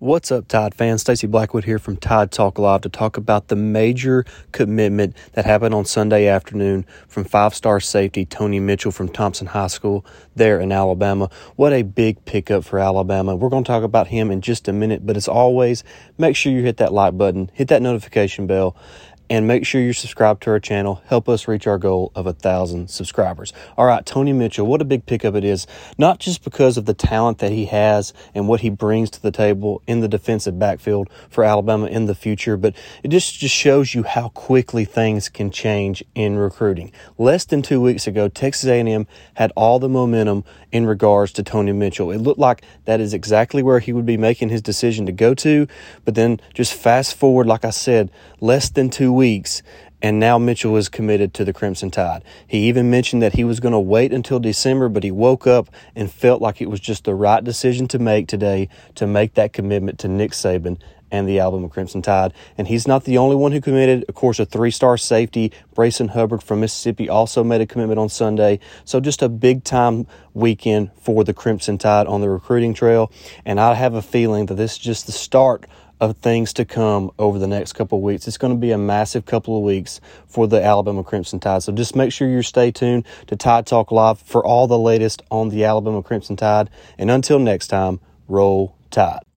What's up, Tide fans? Stacey Blackwood here from Tide Talk Live to talk about the major commitment that happened on Sunday afternoon from five-star safety Tony Mitchell from Thompson High School there in Alabama. What a big pickup for Alabama. We're going to talk about him in just a minute, but as always, make sure you hit that like button, hit that notification bell, and make sure you're subscribed to our channel. Help us reach our goal of 1,000 subscribers. All right, Tony Mitchell, what a big pickup it is, not just because of the talent that he has and what he brings to the table in the defensive backfield for Alabama in the future, but it just shows you how quickly things can change in recruiting. Less than 2 weeks ago, Texas A&M had all the momentum in regards to Tony Mitchell. It looked like that is exactly where he would be making his decision to go to, but then just fast forward, like I said, less than 2 weeks, and now Mitchell is committed to the Crimson Tide. He even mentioned that he was going to wait until December, but he woke up and felt like it was just the right decision to make today to make that commitment to Nick Saban and the Alabama Crimson Tide. And he's not the only one who committed. Of course, a three-star safety, Brayson Hubbard from Mississippi, also made a commitment on Sunday. So just a big-time weekend for the Crimson Tide on the recruiting trail. And I have a feeling that this is just the start of things to come over the next couple of weeks. It's going to be a massive couple of weeks for the Alabama Crimson Tide. So just make sure you stay tuned to Tide Talk Live for all the latest on the Alabama Crimson Tide. And until next time, roll Tide.